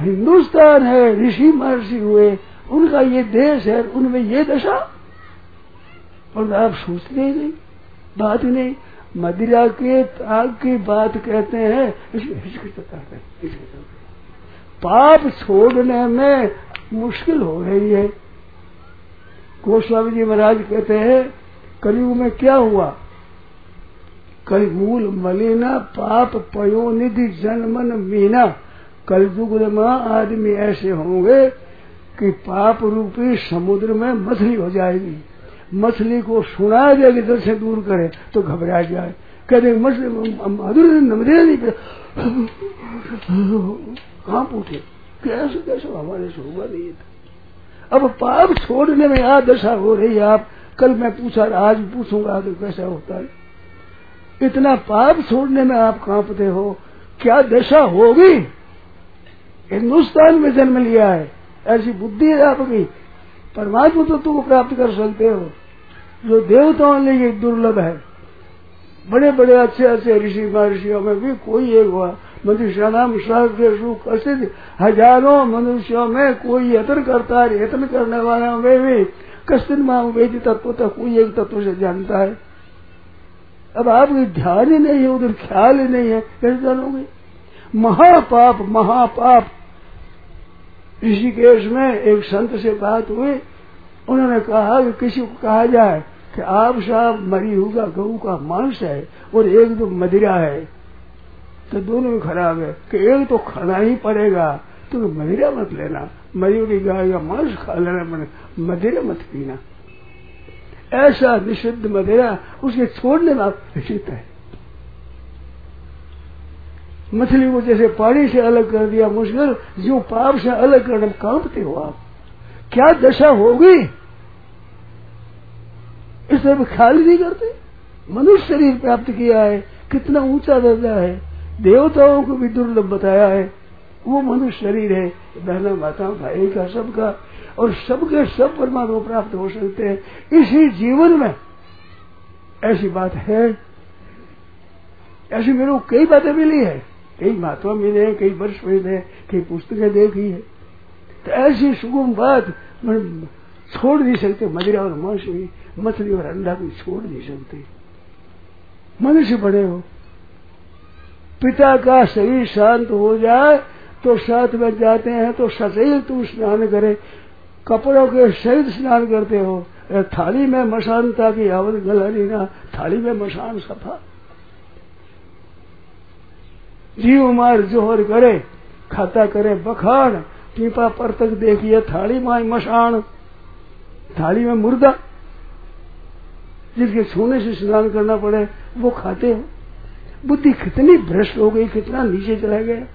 हिंदुस्तान है, ऋषि महर्षि हुए, उनका ये देश है, उनमें ये दशा। और आप सोचते ही नहीं, बात ही नहीं, मदिरा के ताग की बात कहते हैं। पाप छोड़ने में मुश्किल हो रही है। गोस्वामी जी महाराज कहते हैं कलयुग में क्या हुआ, कलगूल मलिना पाप पयोनिधि जनमन मीना। कलयुग में आदमी ऐसे होंगे कि पाप रूपी समुद्र में मछली हो जाएगी। मछली को सुना दे इधर से दूर करे तो घबरा जाए, कहते मछली मधुर नमदे नहीं कहाँ पूछे कैसे कैसे हमारे से हुआ नहीं था। अब पाप छोड़ने में यह दशा हो रही है। आप कल मैं पूछा आज पूछूंगा तो कैसा होता है, इतना पाप छोड़ने में आप कांपते हो, क्या दशा होगी। हिंदुस्तान में जन्म लिया है, ऐसी बुद्धि है आपकी। परमात्मा तो तुम प्राप्त कर सकते हो, जो देवताओं ने ये दुर्लभ है। बड़े बड़े अच्छे अच्छे ऋषि महर्षियों में भी कोई एक हुआ, मनुष्य नाम शास्त्र हजारों मनुष्यों में कोई यत्न करता है। यत्न करने वालों में भी कश्मीर मांग वेदी तत्व तक कोई एक तत्व से जानता है। अब आपकी ध्यान ही नहीं है, उधर ख्याल ही नहीं है, कैसे जानोगे। महापाप महापाप। ऋषिकेश में एक संत से बात हुई, उन्होंने कहा कि किसी को कहा जाए कि आप साहब मरी हुआ गऊ का मांस है और एक दो मदिरा है, तो दोनों ही खराब है कि एक तो खाना ही पड़ेगा, तो मदिरा मत लेना, मरी हुई गाय का मांस खा लेना पड़ेगा, मदिरा मत पीना। ऐसा निषिद्ध मदिरा उसके छोड़ने में आप निश्चित है। मछली को जैसे पानी से अलग कर दिया मुश्किल, जो पाप से अलग करने में कांपते हो आप, क्या दशा होगी। इस तरह ख्याल नहीं करते। मनुष्य शरीर प्राप्त किया है, कितना ऊंचा दर्जा है, देवताओं को भी दुर्लभ बताया है। वो मनुष्य शरीर है, बहना माता भाई का सबका, और सबके सब परमात्मा प्राप्त हो सकते हैं इसी जीवन में। ऐसी बात है, ऐसी मेरे को कई बातें मिली है, कई महात्मा मिले हैं, कई वर्ष मिले, कई पुस्तकें देखी है। तो ऐसी सुगम बात छोड़ नहीं सकते। मदिरा और मांस भी, मछली और अंडा भी छोड़ नहीं सकते। मनुष्य बड़े हो, पिता का शरीर शांत हो जाए तो साथ में जाते हैं तो सचैल तू स्नान करे, कपड़ों के सहित स्नान करते हो। थाली में मशानता की आवत गलानी ना, थाली में मशान सफा। जीव मार जोहर करे, खाता करे बखान, पीपा पर तक देखिए थाली माई मशान, थाली में मुर्दा। जिसके छूने से स्नान करना पड़े वो खाते हो। बुद्धि कितनी भ्रष्ट हो गई, कितना नीचे चला गया,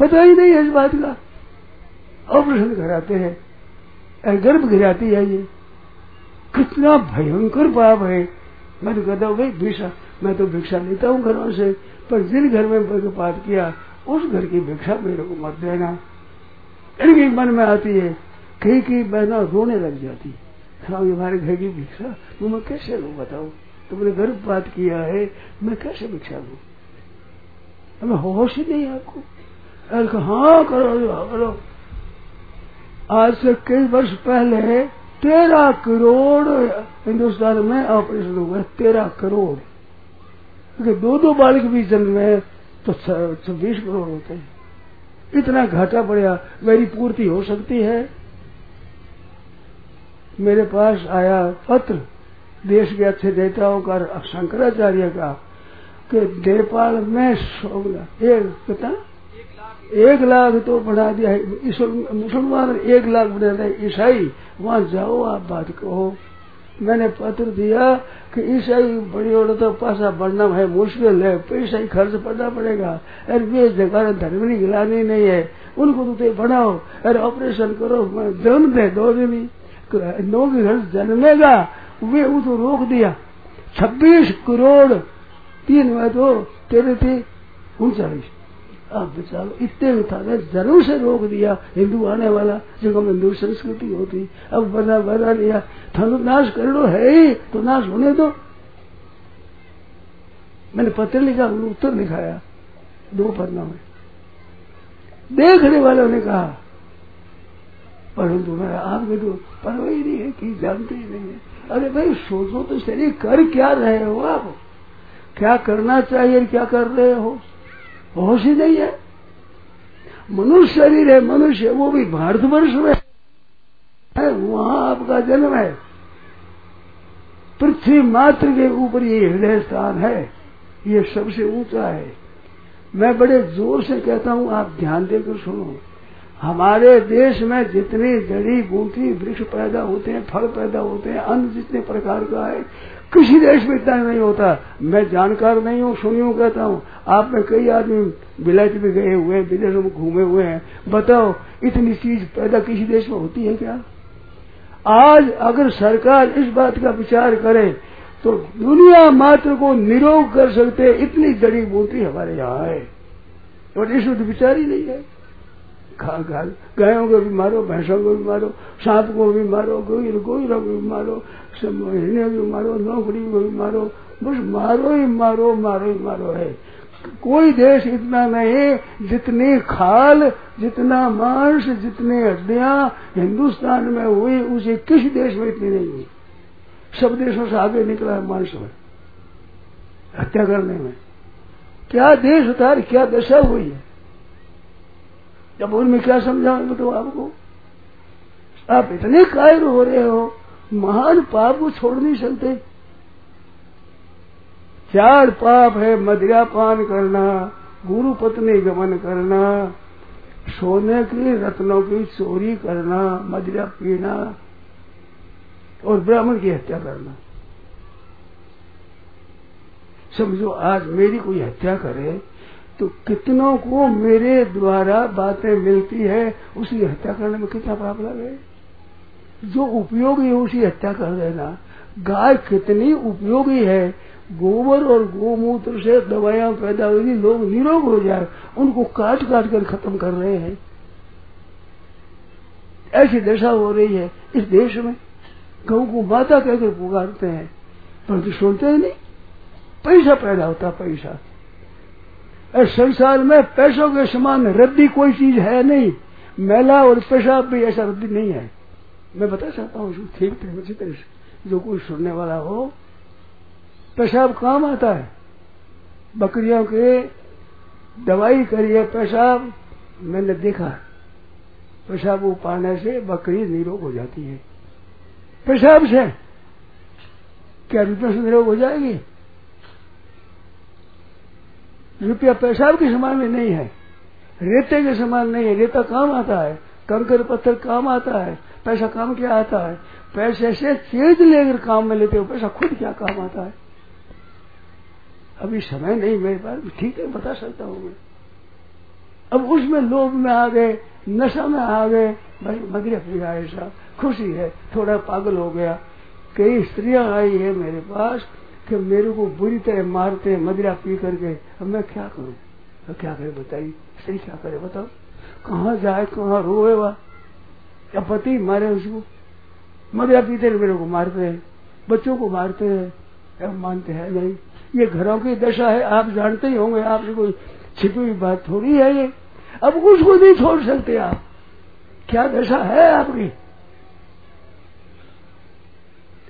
पता ही नहीं है इस बात का। ऑपरेशन कराते हैं, गर्भ गिराती है, ये कितना भयंकर पाप है। मैं तो कहता हूँ भाई भिक्षा, मैं तो भिक्षा लेता हूँ घरों से, पर जिन घर में पाप किया उस घर की भिक्षा मेरे को मत देना। इनकी मन में आती है, कहीं की बहना रोने लग जाती है, हमारे घर की भिक्षा मैं कैसे लूँ बताओ, तुमने गर्भपात किया है, मैं कैसे भिक्षा लूँ। हमें होश ही नहीं आपको। हाँ करो हाँ करो। आज से कई वर्ष पहले 13 करोड़ हिंदुस्तान में ऑपरेशन हुआ, 13 करोड़। क्योंकि दो बालक भी जन्मे तो 26 करोड़ होते हैं। इतना घाटा बढ़िया, मेरी पूर्ति हो सकती है। मेरे पास आया पत्र देश के अच्छे नेताओं का, शंकराचार्य का, कि नेपाल में कितना 1 लाख तो बढ़ा दिया है, मुसलमान 1 लाख बढ़ा दिया, ईसाई वहाँ जाओ आप बात कहो। मैंने पत्र दिया कि ईसाई बड़ी हो तो पैसा बढ़ना है मुश्किल है, पैसा ही खर्च पड़ना पड़ेगा। अरे वे जगह धर्मनी गिलानी नहीं है, उनको तो तुम बढ़ाओ, अरे ऑपरेशन करो, जन्म दे दो दिन की घर जन्मेगा। वे उसको रोक दिया। 26 करोड़ 3 में तो 39 अब बेचारो इतने उठाने जरूर से रोक दिया। हिंदू आने वाला जगह में हिंदू संस्कृति होती, अब बना बना लिया, थानू नाश कर लो है ही तो नाश होने दो। मैंने पत्र लिखा, उत्तर लिखाया 2 पन्नों में। देखने वालों ने कहा, परंतु मेरा आपके तो परवाह ही नहीं है कि जानते ही नहीं है। अरे भाई सोचो तो शरीर कर क्या रहे हो आप, क्या करना चाहिए, क्या कर रहे हो, होश ही नहीं है। मनुष्य शरीर है, मनुष्य वो भी भारतवर्ष में है, वहाँ आपका जन्म है। पृथ्वी मात्र के ऊपर ये हृदय स्थान है, ये सबसे ऊंचा है। मैं बड़े जोर से कहता हूँ, आप ध्यान देकर सुनो, हमारे देश में जितने जड़ी बूटी वृक्ष पैदा होते हैं, फल पैदा होते हैं, अन्न जितने प्रकार का है, किसी देश में इतना नहीं होता। मैं जानकार नहीं हूँ, सुनी हूँ, कहता हूँ। आप में कई आदमी विलायत में गए हुए हैं, विदेशों में घूमे हुए हैं, बताओ इतनी चीज पैदा किसी देश में होती है क्या? आज अगर सरकार इस बात का विचार करे तो दुनिया मात्र को निरोग कर सकते, इतनी जड़ी बूटी हमारे यहाँ है। और इस विचार ही नहीं है, गायों को भी मारो, भैंसों को भी मारो, सांप को भी मारो, गोईरा को भी मारो, हिरने को भी मारो, नौकरी को भी मारो, बस मारो ही मारो, मारो ही मारो है। कोई देश इतना नहीं, जितनी खाल, जितना मांस, जितने हड्डियां हिंदुस्तान में हुई, उसे किसी देश में इतनी नहीं हुई। सब देशों से आगे निकला है मांस में, हत्या करने में। क्या देश उतार, क्या दशा हुई है। जब उनमें क्या समझाऊं बताओ आपको। आप इतने कायर हो रहे हो, महान पाप को छोड़ नहीं सकते। चार पाप है, मदिरापान करना, गुरु पत्नी गमन करना, सोने के रत्नों की चोरी करना, मदिरा पीना और ब्राह्मण की हत्या करना। समझो आज मेरी कोई हत्या करे तो कितनों को मेरे द्वारा बातें मिलती है, उसी हत्या करने में कितना पाप लगे। जो उपयोगी है उसी हत्या कर देना। गाय कितनी उपयोगी है, गोबर और गोमूत्र से दवाइयां पैदा होगी, लोग निरोग हो जाए, उनको काट काट कर खत्म कर रहे हैं। ऐसी दशा हो रही है इस देश में। गऊ को माता कहकर पुकारते हैं, परंतु सुनते ही नहीं। पैसा पैदा होता, पैसा। इस संसार में पैसों के समान रद्दी कोई चीज है नहीं। मेला और पेशाब भी ऐसा रद्दी नहीं है। मैं बता सकता हूँ उसको ठीक अच्छी तरह से, जो कोई सुनने वाला हो। पेशाब काम आता है, बकरियों के दवाई करिए पेशाब, मैंने देखा। पेशाब को पाने से बकरी निरोग हो जाती है। पेशाब से क्या रुपये से निरोग हो जाएगी? रुपया पेशाब के समान में नहीं है, रेते के समान नहीं है। रेता काम आता है, कंकर पत्थर काम आता है, पैसा काम क्या आता है? पैसे से चीज लेकर काम में लेते हो, पैसा खुद क्या काम आता है? अभी समय नहीं मेरे पास, ठीक है बता सकता हूँ मैं। अब उसमें लोभ में आ गए, नशा में आ गए, भाई मगरे फिरा ऐसा खुशी है, थोड़ा पागल हो गया। कई स्त्रियां आई है मेरे पास कि मेरे को बुरी तरह मारते हैं मदिरा पी करके। अब मैं क्या करूं? अब क्या करे बताइए, सही क्या करे बताओ? कहाँ जाए, कहाँ रोए वा, या पति मारे उसको, मदिरा पीते मेरे को मारते हैं, बच्चों को मारते हैं। अब मानते हैं नहीं, ये घरों की दशा है। आप जानते ही होंगे, आपसे कोई छिपी हुई बात थोड़ी है ये। अब उसको नहीं छोड़ सकते आप, क्या दशा है आपकी।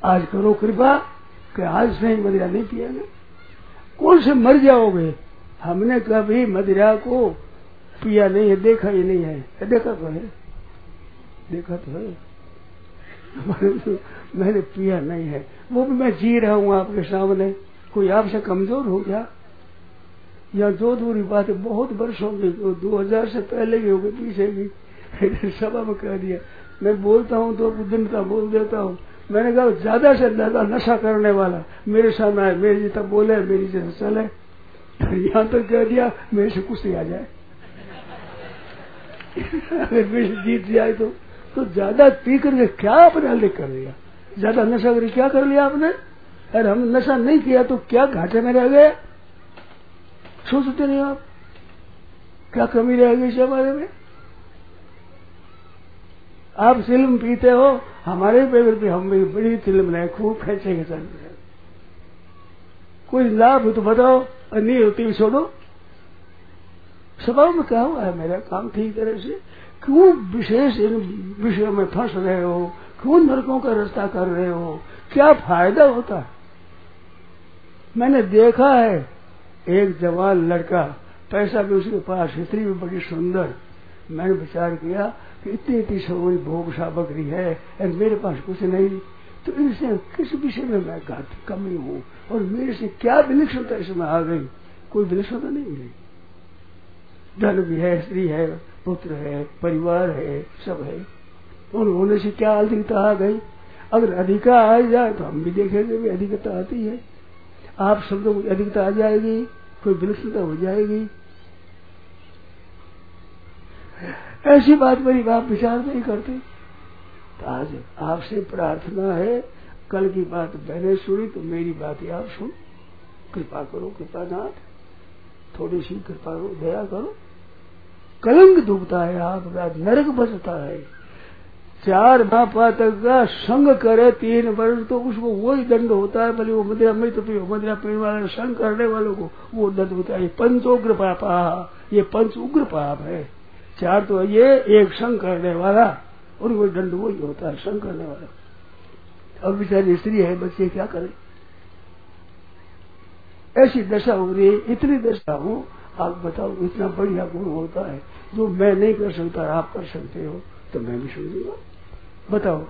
आज करो कृपा कि आज से ही मदिरा नहीं पिएगा, कौन से मर जाओगे। हमने कभी मदिरा को पिया नहीं है, देखा ही नहीं है। देखा तो है, देखा तो है, मैंने पिया नहीं है। वो भी मैं जी रहा हूँ आपके सामने। कोई आपसे कमजोर हो गया? या जो दूरी बात है, बहुत वर्षों की, 2000 से पहले भी होगी, पीछे भी सभा में कह दिया। मैं बोलता हूँ तो उद्यमता बोल देता हूँ। मैंने कहा ज्यादा से ज्यादा नशा करने वाला मेरे सामने आए, मेरी जितना बोले, मेरी जितना चले। यहाँ तक कह दिया मेरे से कुछ नहीं आ जाए, अगर मेरे से जीत जाए तो ज्यादा पी करके क्या आपने हल कर लिया, ज्यादा नशा करके क्या कर लिया आपने। अरे हम नशा नहीं किया तो क्या घाटे में रह गए, सोचते नहीं आप, क्या कमी रह गई इस बारे में। आप फिल्म पीते हो, हमारे पेपर पे हम भी बड़ी फिल्म है, खूब खैचेंगे सर। कोई लाभ हो तो बताओ, नहीं होती छोड़ो। स्वभाव में क्या हुआ है, मेरा काम ठीक तरह से, क्यों विशेष इन विषयों में फंस रहे हो, क्यों नरकों का रास्ता कर रहे हो, क्या फायदा होता है। मैंने देखा है एक जवान लड़का, पैसा भी उसके पास, स्त्री भी बड़ी सुंदर। मैंने विचार किया कि इतनी इतनी सोई भोग सा बकरी है और मेरे पास कुछ नहीं, तो इनसे किस विषय में मैं कमी हूँ और मेरे से क्या विलक्षणता इसमें आ गई, कोई विलक्षणता नहीं मिली। धन भी है, स्त्री है, पुत्र है, परिवार है, सब है, उन्होंने से क्या अधिकता आ गई। अगर अधिका आ जाए तो हम भी देखेंगे भी अधिकता आती है, आप शब्दों की अधिकता आ जाएगी, कोई विलक्षणता हो जाएगी। ऐसी बात मेरी बाप विचार नहीं करते। तो आज आपसे प्रार्थना है, कल की बात मैंने सुनी तो मेरी बात आप सुन, कृपा करो, कृपा नाथ, थोड़ी सी कृपा करो, दया करो। कलंक डूबता है, आप रात नरक बचता है। 4 बापा तक का संग करे 3 वर्ष तो उसको वही दंड होता है, भले वो मदिरा में तो पियो, मदिरा पीने वाले संग करने वालों को वो दंड होता है। 5 उग्र पाप, ये 5 उग्र पाप है। 4 तो ये, एक संग करने वाला, और वो दंड वही होता है, संग करने वाला। अब बेचारी स्त्री है, बच्चे क्या करें, ऐसी दशा हो रही है। इतनी दशा हो, आप बताओ इतना बढ़िया गुण होता है जो मैं नहीं कर सकता, आप कर सकते हो तो मैं भी समझूंगा। बताओ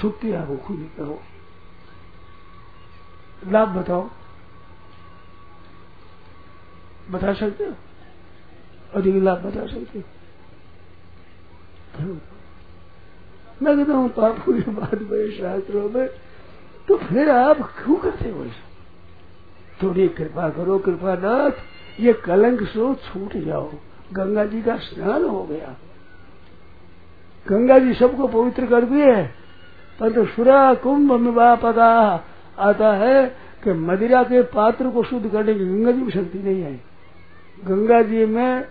छुट्टी आपको खुद ही करो, लाभ बताओ, बता सकते हो, अधिक लाभ बता सकते हो। मैं कहता हूँ पाप की बात में शास्त्रों में, तो फिर आप क्यों करते हो ऐसा। थोड़ी कृपा करो कृपानाथ, ये कलंक से छूट जाओ। गंगा जी का स्नान हो गया, गंगा जी सबको पवित्र कर दी है, परंतु सुरा कुंभ में पता आता है कि मदिरा के पात्र को शुद्ध करने की गंगा जी में शक्ति नहीं है। गंगा जी में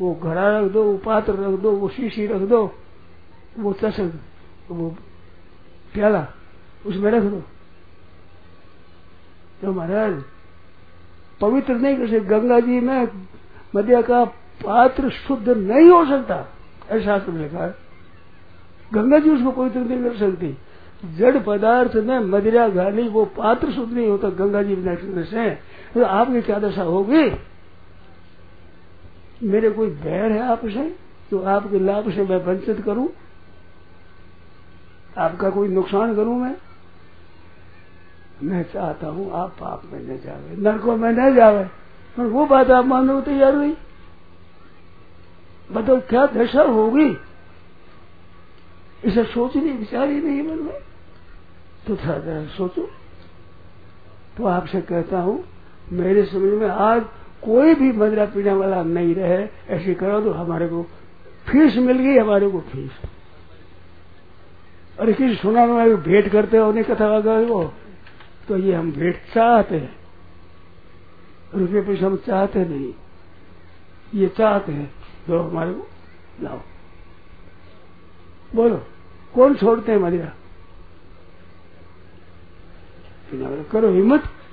वो घड़ा रख दो, वो पात्र रख दो, वो शीशी रख दो, वो चशक, वो प्याला उसमें रख दो, तो महाराज पवित्र नहीं कर सकते। गंगा जी में मदिरा का पात्र शुद्ध नहीं हो सकता, ऐसा शास्त्र में लिखा है। गंगा जी उसको पवित्र नहीं कर सकती। जड़ पदार्थ में मदिरा घानी वो पात्र शुद्ध नहीं होता गंगा जी विनाश से, तो आपकी क्या दशा होगी। मेरे कोई बैर है आपसे, तो आपके लाभ से मैं वंचित करूं, आपका कोई नुकसान करूं। मैं चाहता हूं आप पाप में न जावे, नरकों में न जावे, पर वो बात आप मानने को तैयार नहीं। बताओ क्या दशा होगी, इसे सोच नहीं, विचार ही नहीं मन में, तो थोड़ा सोचो। तो आपसे कहता हूँ मेरे समझ में आज कोई भी मदिरा पीने वाला नहीं रहे, ऐसे करो तो हमारे को फीस मिल गई, हमारे को फीस। और किसी सुना में भेंट करते हो, नहीं कथा वो, तो ये हम भेंट चाहते हैं, रुपये पैसे हम चाहते नहीं, ये चाहते हैं, तो हमारे को लाओ। बोलो कौन छोड़ते हैं मदिरा, करो हिम्मत।